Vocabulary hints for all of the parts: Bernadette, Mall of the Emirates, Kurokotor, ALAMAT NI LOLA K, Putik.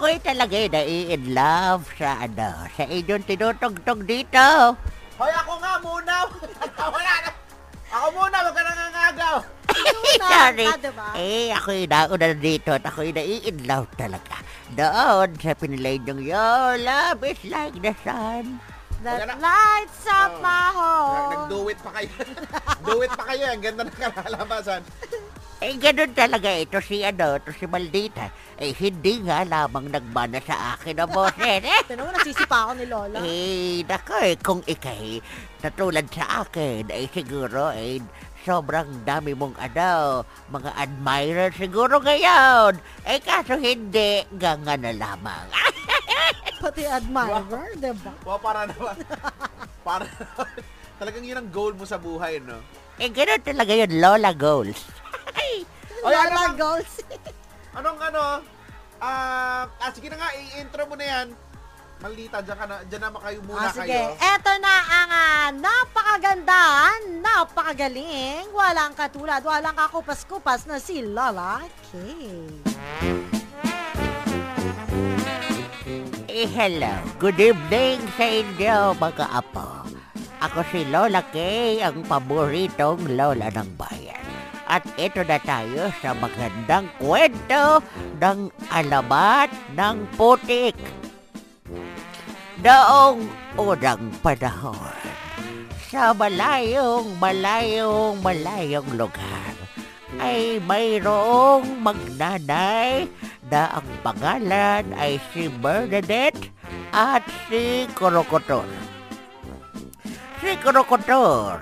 ako talaga na-in love sa ano, sa inyong tinutugtog dito. Hoy, ako nga muna. Wala na. Ako muna, wag ka nangangagaw. Sorry. Ako'y nauna na dito at ako'y na-in love talaga. Doon sa pinilay niyong your love is like the sun. The lights up my home. Nag-do it pa kayo. Do it pa kayo. Ang ganda ng kalalabasan. Eh, ganun talaga ito si ano, ito si Maldita. Eh, hindi nga lamang nagmana sa akin ang boses, eh. Pero nasisipa ako ni Lola. Eh, naku, eh, kung ikay natulad sa akin, eh, siguro, eh, sobrang dami mong ano, mga admirer siguro ngayon. Eh, kaso hindi, ganga na lamang. Pati admirer, diba? Wow, para naman. Para naman. Talagang yun ang goal mo sa buhay, no? Eh, ganun talaga yun, Lola goals. Oy, anong goals? Anong ano? Sige na nga, i-intro mo na yan. Maldita, dyan na kayo muna kayo. Sige, eto na ang napakaganda, napakagaling, walang katulad, walang kakupas-kupas na si Lola K. Eh, hello. Good evening sa inyo, mga apo. Ako si Lola K, ang paboritong Lola ng Bayan. At ito na tayo sa magandang kwento ng alamat ng putik. Noong unang panahon, sa malayong lugar, ay mayroong magnanay na ang pangalan ay si Bernadette at si Kurokotor. Si Kurokotor,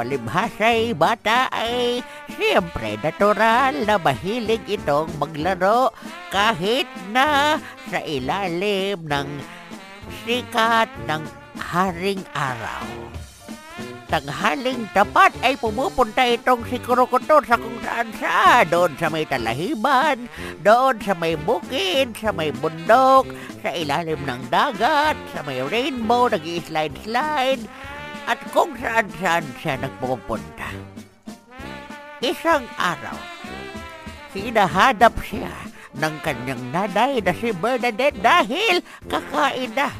palibhasay bata, ay siyempre natural na mahilig itong maglaro kahit na sa ilalim ng sikat ng haring araw. Tanghaling tapat ay pumupunta itong si Kurokotor sa kung saan saan, doon sa may talahiban, doon sa may bukid, sa may bundok, sa ilalim ng dagat, sa may rainbow, nag-slide-slide, at kung saan-saan siya nagpupunta. Isang araw, sinahadap siya ng kanyang nanay na si Bernadette dahil kakain na.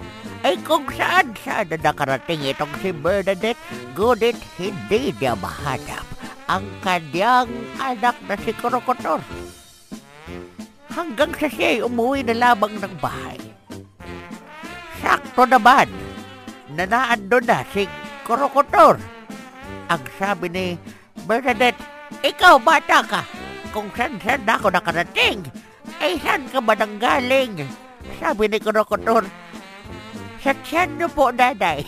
Ay kung saan-saan na nakarating itong si Bernadette, ngunit hindi niya mahadap ang kanyang anak na si Kurokotor. Hanggang sa siya ay umuwi na lamang ng bahay. Sakto naman, nanaandun na si Kurokotor. Ang sabi ni Bernadette, ikaw bata ka, kung saan-saan ako nakarating, ay saan ka ba nang galing? Sabi ni Kurokotor, sa tiyan niyo po, nanay.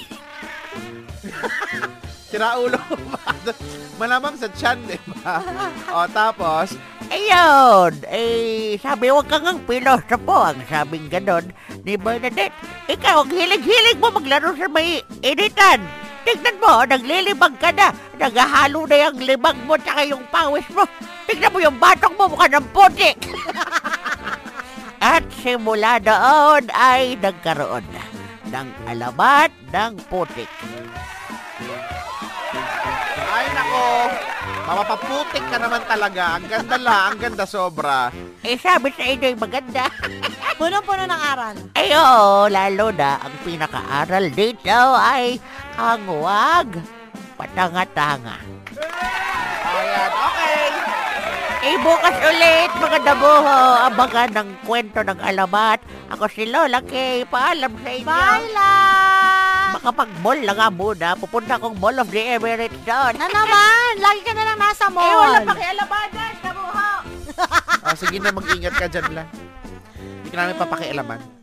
Siraulo ba? Malamang sa tiyan, diba? O tapos, ayun, eh, sabi, huwag kang ang pilosopo, ang sabing ganon ni Bernadette. Ikaw, ang hilig-hilig mo maglaro sa may initan. Tignan mo, naglilibag ka na. Naghahalo na yung libag mo tsaka yung pawis mo. Tignan mo yung batok mo, mukha ng putik. At simula doon ay nagkaroon ng alamat ng putik. Ay, nako. Mapapaputik ka naman talaga. Ang ganda lang, ang ganda sobra. Eh, sabi sa inyo'y maganda. Puno-puno ng aral. Ay, oo, lalo na ang pinakaaral dito ay ang huwag patanga-tanga. Ayan, okay. Eh, bukas ulit, mga damuho. Abangan ng kwento ng alamat. Ako si Lola K. Paalam sa inyo. Bye, love. Makapag-mall lang nga muna. Pupunta akong Mall of the Emirates doon. Na naman! Lagi ka na lang nasa mall. Eh, wala pakialabanan. Nabuho! Sige na, mag-ingat ka dyan lang. Hindi ka namin papakialaman.